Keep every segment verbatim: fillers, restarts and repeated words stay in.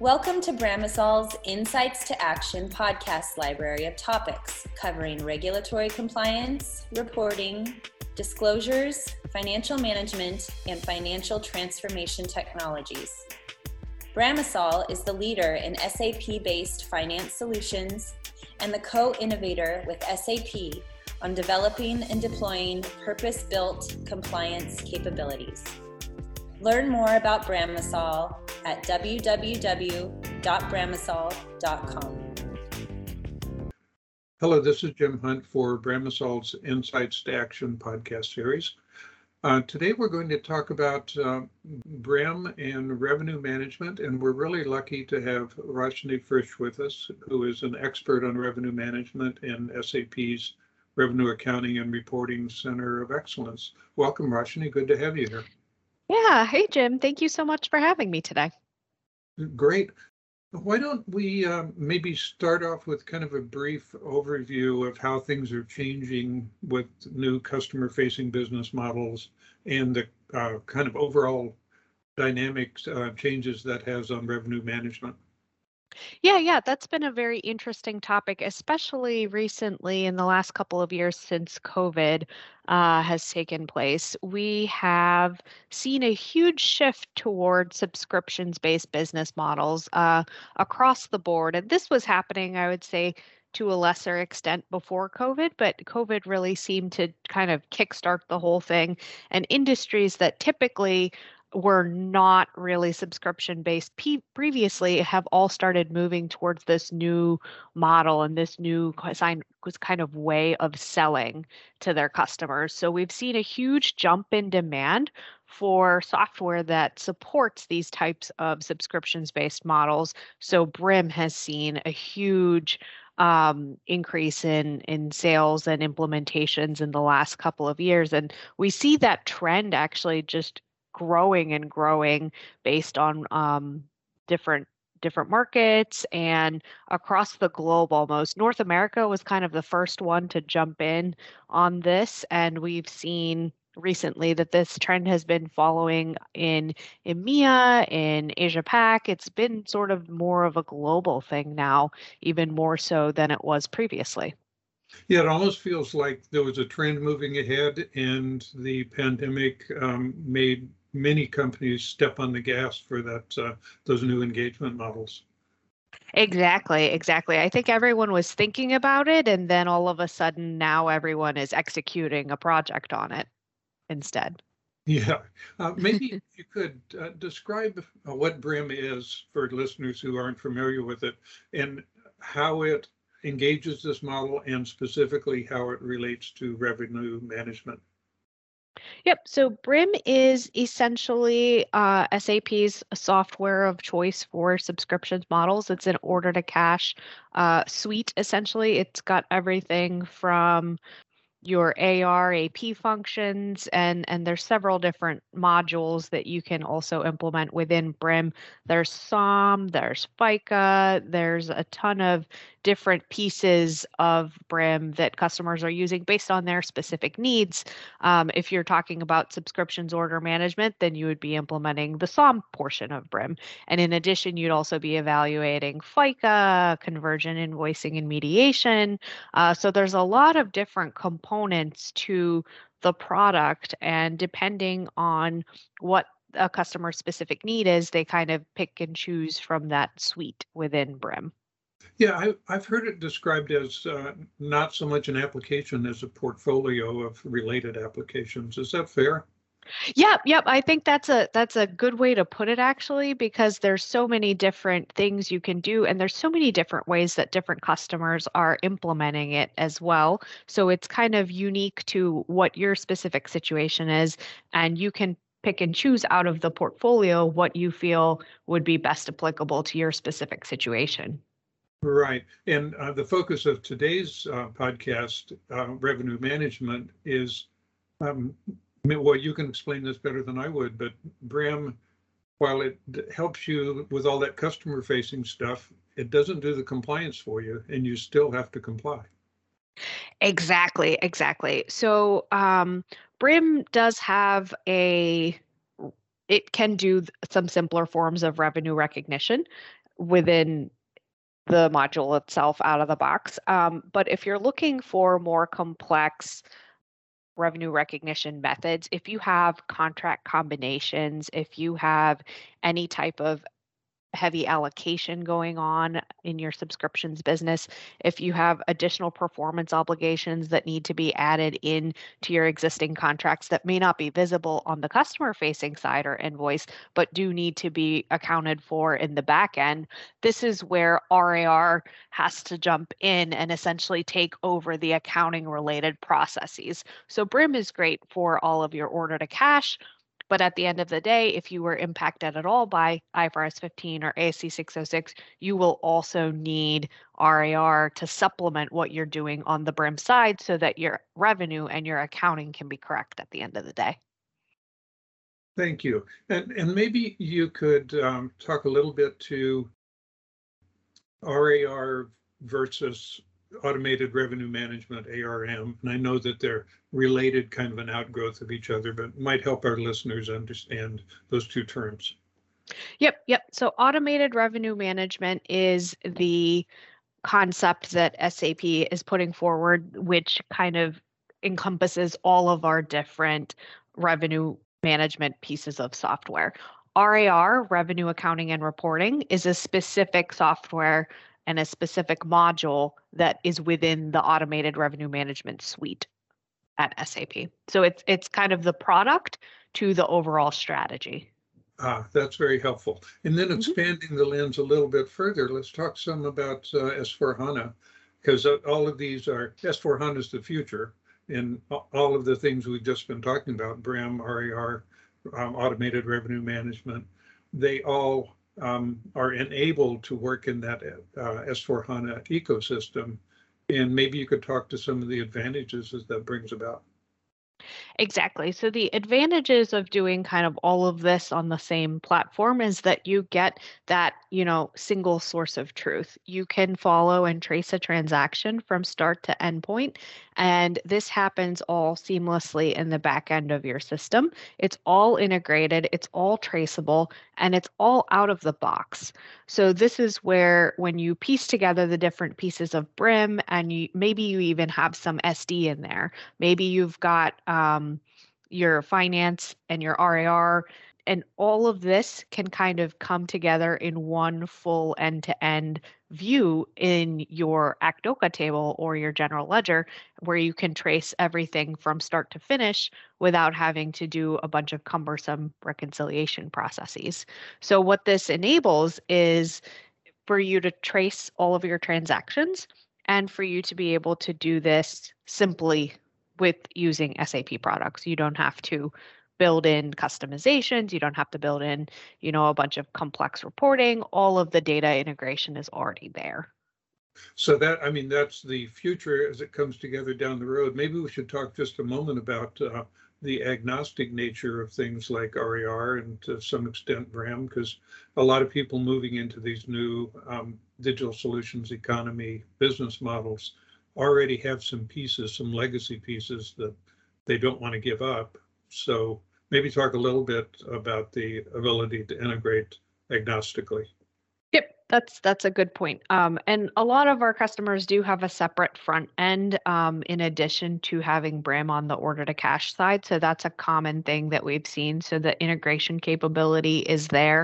Welcome to Bramasol's Insights to Action podcast library of topics covering regulatory compliance, reporting, disclosures, financial management, and financial transformation technologies. Bramasol is the leader in S A P-based finance solutions and the co-innovator with S A P on developing and deploying purpose-built compliance capabilities. Learn more about Bramasol at w w w dot bramasol dot com. Hello, this is Jim Hunt for Bramasol's Insights to Action podcast series. Uh, today we're going to talk about uh, BRIM and revenue management, and we're really lucky to have Roshni Frisch with us, who is an expert on revenue management and S A P's Revenue Accounting and Reporting Center of Excellence. Welcome, Roshni. Good to have you here. Yeah. Hey, Jim. Thank you so much for having me today. Great. Why don't we uh, maybe start off with kind of a brief overview of how things are changing with new customer-facing business models and the uh, kind of overall dynamic uh, changes that has on revenue management? Yeah, yeah, that's been a very interesting topic, especially recently in the last couple of years since COVID uh, has taken place. We have seen a huge shift toward subscriptions-based business models uh, across the board. And this was happening, I would say, to a lesser extent before COVID, but COVID really seemed to kind of kickstart the whole thing. And industries that typically were not really subscription-based P- previously have all started moving towards this new model and this new kind of way of selling to their customers. So we've seen a huge jump in demand for software that supports these types of subscriptions-based models. So BRIM has seen a huge Um, increase in, in sales and implementations in the last couple of years. And we see that trend actually just growing and growing based on um, different different markets and across the globe almost. North America was kind of the first one to jump in on this, and we've seen recently that this trend has been following in EMEA, in Asia Pac. It's been sort of more of a global thing now, even more so than it was previously. Yeah, it almost feels like there was a trend moving ahead, and the pandemic um, made many companies step on the gas for that uh, those new engagement models. Exactly, exactly. I think everyone was thinking about it, and then all of a sudden now everyone is executing a project on it instead. Yeah. Uh, maybe you could uh, describe uh, what BRIM is for listeners who aren't familiar with it and how it engages this model and specifically how it relates to revenue management. Yep. So BRIM is essentially uh, S A P's software of choice for subscriptions models. It's an order to cash uh, suite, essentially. It's got everything from your A R, A P functions, and, and there's several different modules that you can also implement within BRIM. There's SOM, there's FICA, there's a ton of different pieces of BRIM that customers are using based on their specific needs. Um, if you're talking about subscriptions order management, then you would be implementing the SOM portion of BRIM. And in addition, you'd also be evaluating FICA, conversion invoicing and mediation. Uh, so there's a lot of different components components to the product, and depending on what a customer specific need is, they kind of pick and choose from that suite within BRIM. Yeah, I, I've heard it described as uh, not so much an application as a portfolio of related applications. Is that fair? Yep, yep. I think that's a that's a good way to put it, actually, because there's so many different things you can do, and there's so many different ways that different customers are implementing it as well. So it's kind of unique to what your specific situation is, and you can pick and choose out of the portfolio what you feel would be best applicable to your specific situation. Right. And uh, the focus of today's uh, podcast, uh, revenue management, is um, well, you can explain this better than I would, but BRIM, while it helps you with all that customer-facing stuff, it doesn't do the compliance for you, and you still have to comply. Exactly, exactly. So um, BRIM does have a it can do some simpler forms of revenue recognition within the module itself out of the box. Um, but if you're looking for more complex revenue recognition methods, if you have contract combinations, if you have any type of heavy allocation going on in your subscriptions business, if you have additional performance obligations that need to be added in to your existing contracts that may not be visible on the customer facing side or invoice, but do need to be accounted for in the back end, this is where R A R has to jump in and essentially take over the accounting related processes. So BRIM is great for all of your order to cash, but at the end of the day, if you were impacted at all by I F R S fifteen or A S C six oh six, you will also need R A R to supplement what you're doing on the BRIM side so that your revenue and your accounting can be correct at the end of the day. Thank you. And, and maybe you could um, talk a little bit to R A R versus automated revenue management, A R M, and I know that they're related, kind of an outgrowth of each other, but might help our listeners understand those two terms. Yep, yep. So automated revenue management is the concept that S A P is putting forward, which kind of encompasses all of our different revenue management pieces of software. R A R, Revenue Accounting and Reporting, is a specific software and a specific module that is within the automated revenue management suite at S A P. So it's it's kind of the product to the overall strategy. Ah, that's very helpful. And then expanding mm-hmm. the lens a little bit further, let's talk some about uh, S four HANA, because all of these are, S four HANA is the future, and all of the things we've just been talking about, BRIM, R A R, um, automated revenue management, they all Um, are enabled to work in that uh, S four HANA ecosystem. And maybe you could talk to some of the advantages that that brings about. Exactly. So the advantages of doing kind of all of this on the same platform is that you get that, you know, single source of truth. You can follow and trace a transaction from start to endpoint, and this happens all seamlessly in the back end of your system. It's all integrated, it's all traceable, and it's all out of the box. So this is where when you piece together the different pieces of BRIM, and you, maybe you even have some S D in there, maybe you've got Um, your finance and your R A R, and all of this can kind of come together in one full end-to-end view in your ACDOCA table or your general ledger, where you can trace everything from start to finish without having to do a bunch of cumbersome reconciliation processes. So what this enables is for you to trace all of your transactions and for you to be able to do this simply with using S A P products. You don't have to build in customizations. You don't have to build in, you know, a bunch of complex reporting. All of the data integration is already there. So that, I mean, that's the future as it comes together down the road. Maybe we should talk just a moment about uh, the agnostic nature of things like R A R and to some extent BRIM, because a lot of people moving into these new um, digital solutions economy business models already have some pieces, some legacy pieces that they don't want to give up. So maybe talk a little bit about the ability to integrate agnostically. Yep, that's that's a good point. Um, and a lot of our customers do have a separate front end um, in addition to having BRIM on the order to cash side. So that's a common thing that we've seen. So the integration capability is there.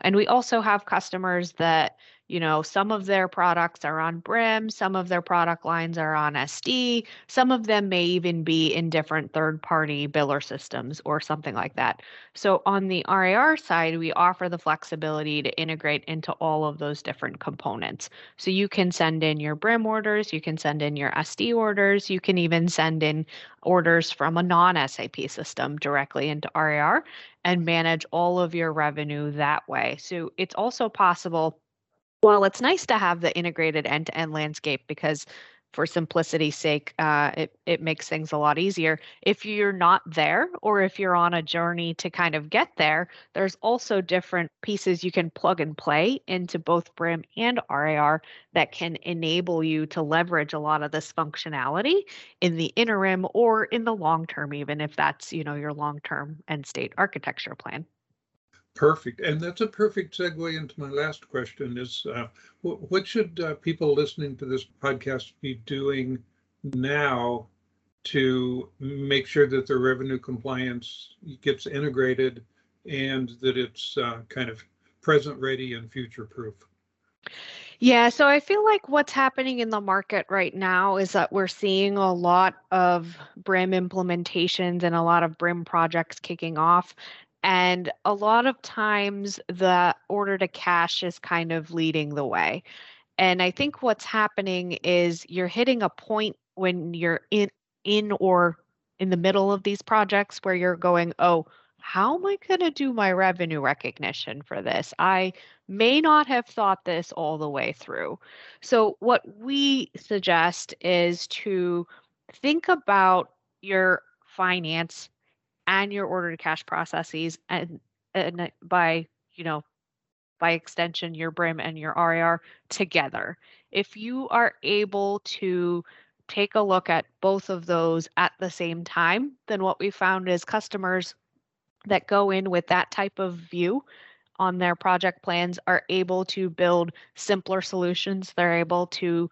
And we also have customers that, you know, some of their products are on BRIM, some of their product lines are on S D, some of them may even be in different third-party biller systems or something like that. So on the R A R side, we offer the flexibility to integrate into all of those different components. So you can send in your BRIM orders, you can send in your S D orders, you can even send in orders from a non-S A P system directly into R A R and manage all of your revenue that way. So it's also possible, while it's nice to have the integrated end-to-end landscape because for simplicity's sake, uh, it, it makes things a lot easier. If you're not there or if you're on a journey to kind of get there, there's also different pieces you can plug and play into both BRIM and R A R that can enable you to leverage a lot of this functionality in the interim or in the long term, even if that's, you know, your long-term end state architecture plan. Perfect. And that's a perfect segue into my last question is, uh, what should uh, people listening to this podcast be doing now to make sure that their revenue compliance gets integrated and that it's uh, kind of present ready and future proof? Yeah, so I feel like what's happening in the market right now is that we're seeing a lot of BRIM implementations and a lot of BRIM projects kicking off. And a lot of times the order to cash is kind of leading the way. And I think what's happening is you're hitting a point when you're in, in or in the middle of these projects where you're going, oh, how am I going to do my revenue recognition for this? I may not have thought this all the way through. So what we suggest is to think about your finance and your order to cash processes and, and by, you know, by extension, your BRIM and your R A R together. If you are able to take a look at both of those at the same time, then what we found is customers that go in with that type of view on their project plans are able to build simpler solutions. They're able to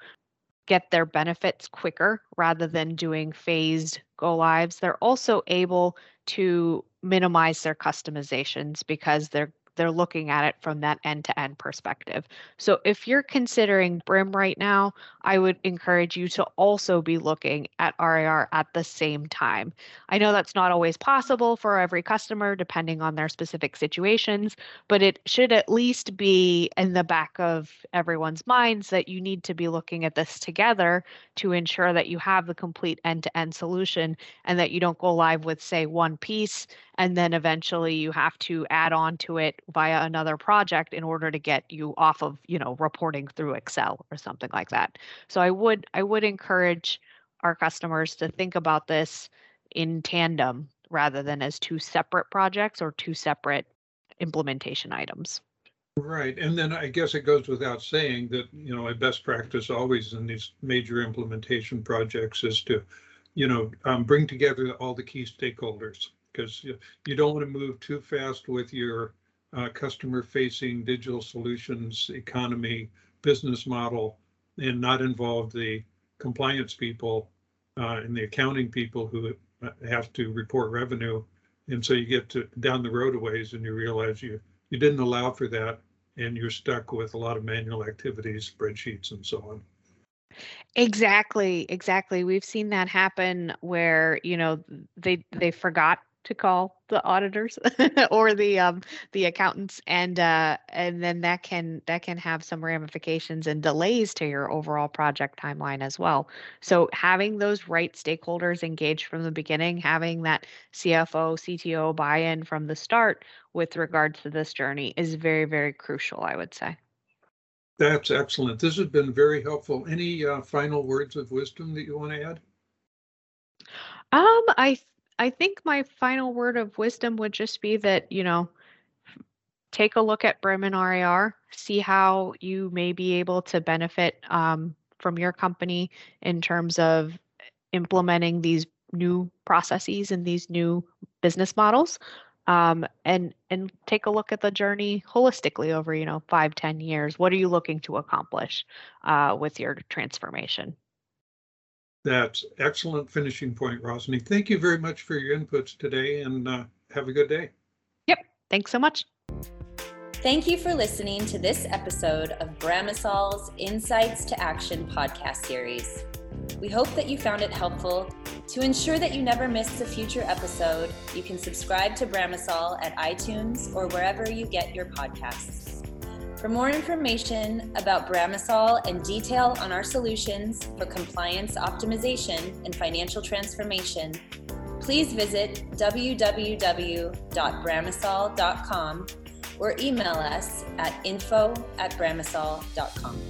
get their benefits quicker rather than doing phased go lives. They're also able to minimize their customizations because they're they're looking at it from that end-to-end perspective. So if you're considering BRIM right now, I would encourage you to also be looking at R A R at the same time. I know that's not always possible for every customer, depending on their specific situations, but it should at least be in the back of everyone's minds that you need to be looking at this together to ensure that you have the complete end-to-end solution and that you don't go live with, say, one piece, and then eventually you have to add on to it via another project in order to get you off of, you know, reporting through Excel or something like that. So I would I would encourage our customers to think about this in tandem rather than as two separate projects or two separate implementation items. Right. And then I guess it goes without saying that, you know, a best practice always in these major implementation projects is to, you know, um, bring together all the key stakeholders, because you don't want to move too fast with your Uh, customer-facing digital solutions, economy, business model, and not involve the compliance people uh, and the accounting people who have to report revenue. And so you get to down the road a ways and you realize you, you didn't allow for that, and you're stuck with a lot of manual activities, spreadsheets, and so on. Exactly, exactly. We've seen that happen where, you know, they they forgot to call the auditors or the um, the accountants, and uh, and then that can that can have some ramifications and delays to your overall project timeline as well. So having those right stakeholders engaged from the beginning, having that C F O, C T O buy-in from the start with regards to this journey is very, very crucial, I would say. That's excellent. This has been very helpful. Any uh, final words of wisdom that you want to add? Um, I. Th- I think my final word of wisdom would just be that, you know, take a look at BRIM and R A R, see how you may be able to benefit um, from your company in terms of implementing these new processes and these new business models, um, and and take a look at the journey holistically over, you know, five, ten years. What are you looking to accomplish uh, with your transformation? That's excellent finishing point, Roshni. Thank you very much for your inputs today, and uh, have a good day. Yep. Thanks so much. Thank you for listening to this episode of Bramasol's Insights to Action podcast series. We hope that you found it helpful. To ensure that you never miss a future episode, you can subscribe to Bramasol at iTunes or wherever you get your podcasts. For more information about Bramasol and detail on our solutions for compliance optimization and financial transformation, please visit w w w dot bramasol dot com or email us at info at bramasol dot com.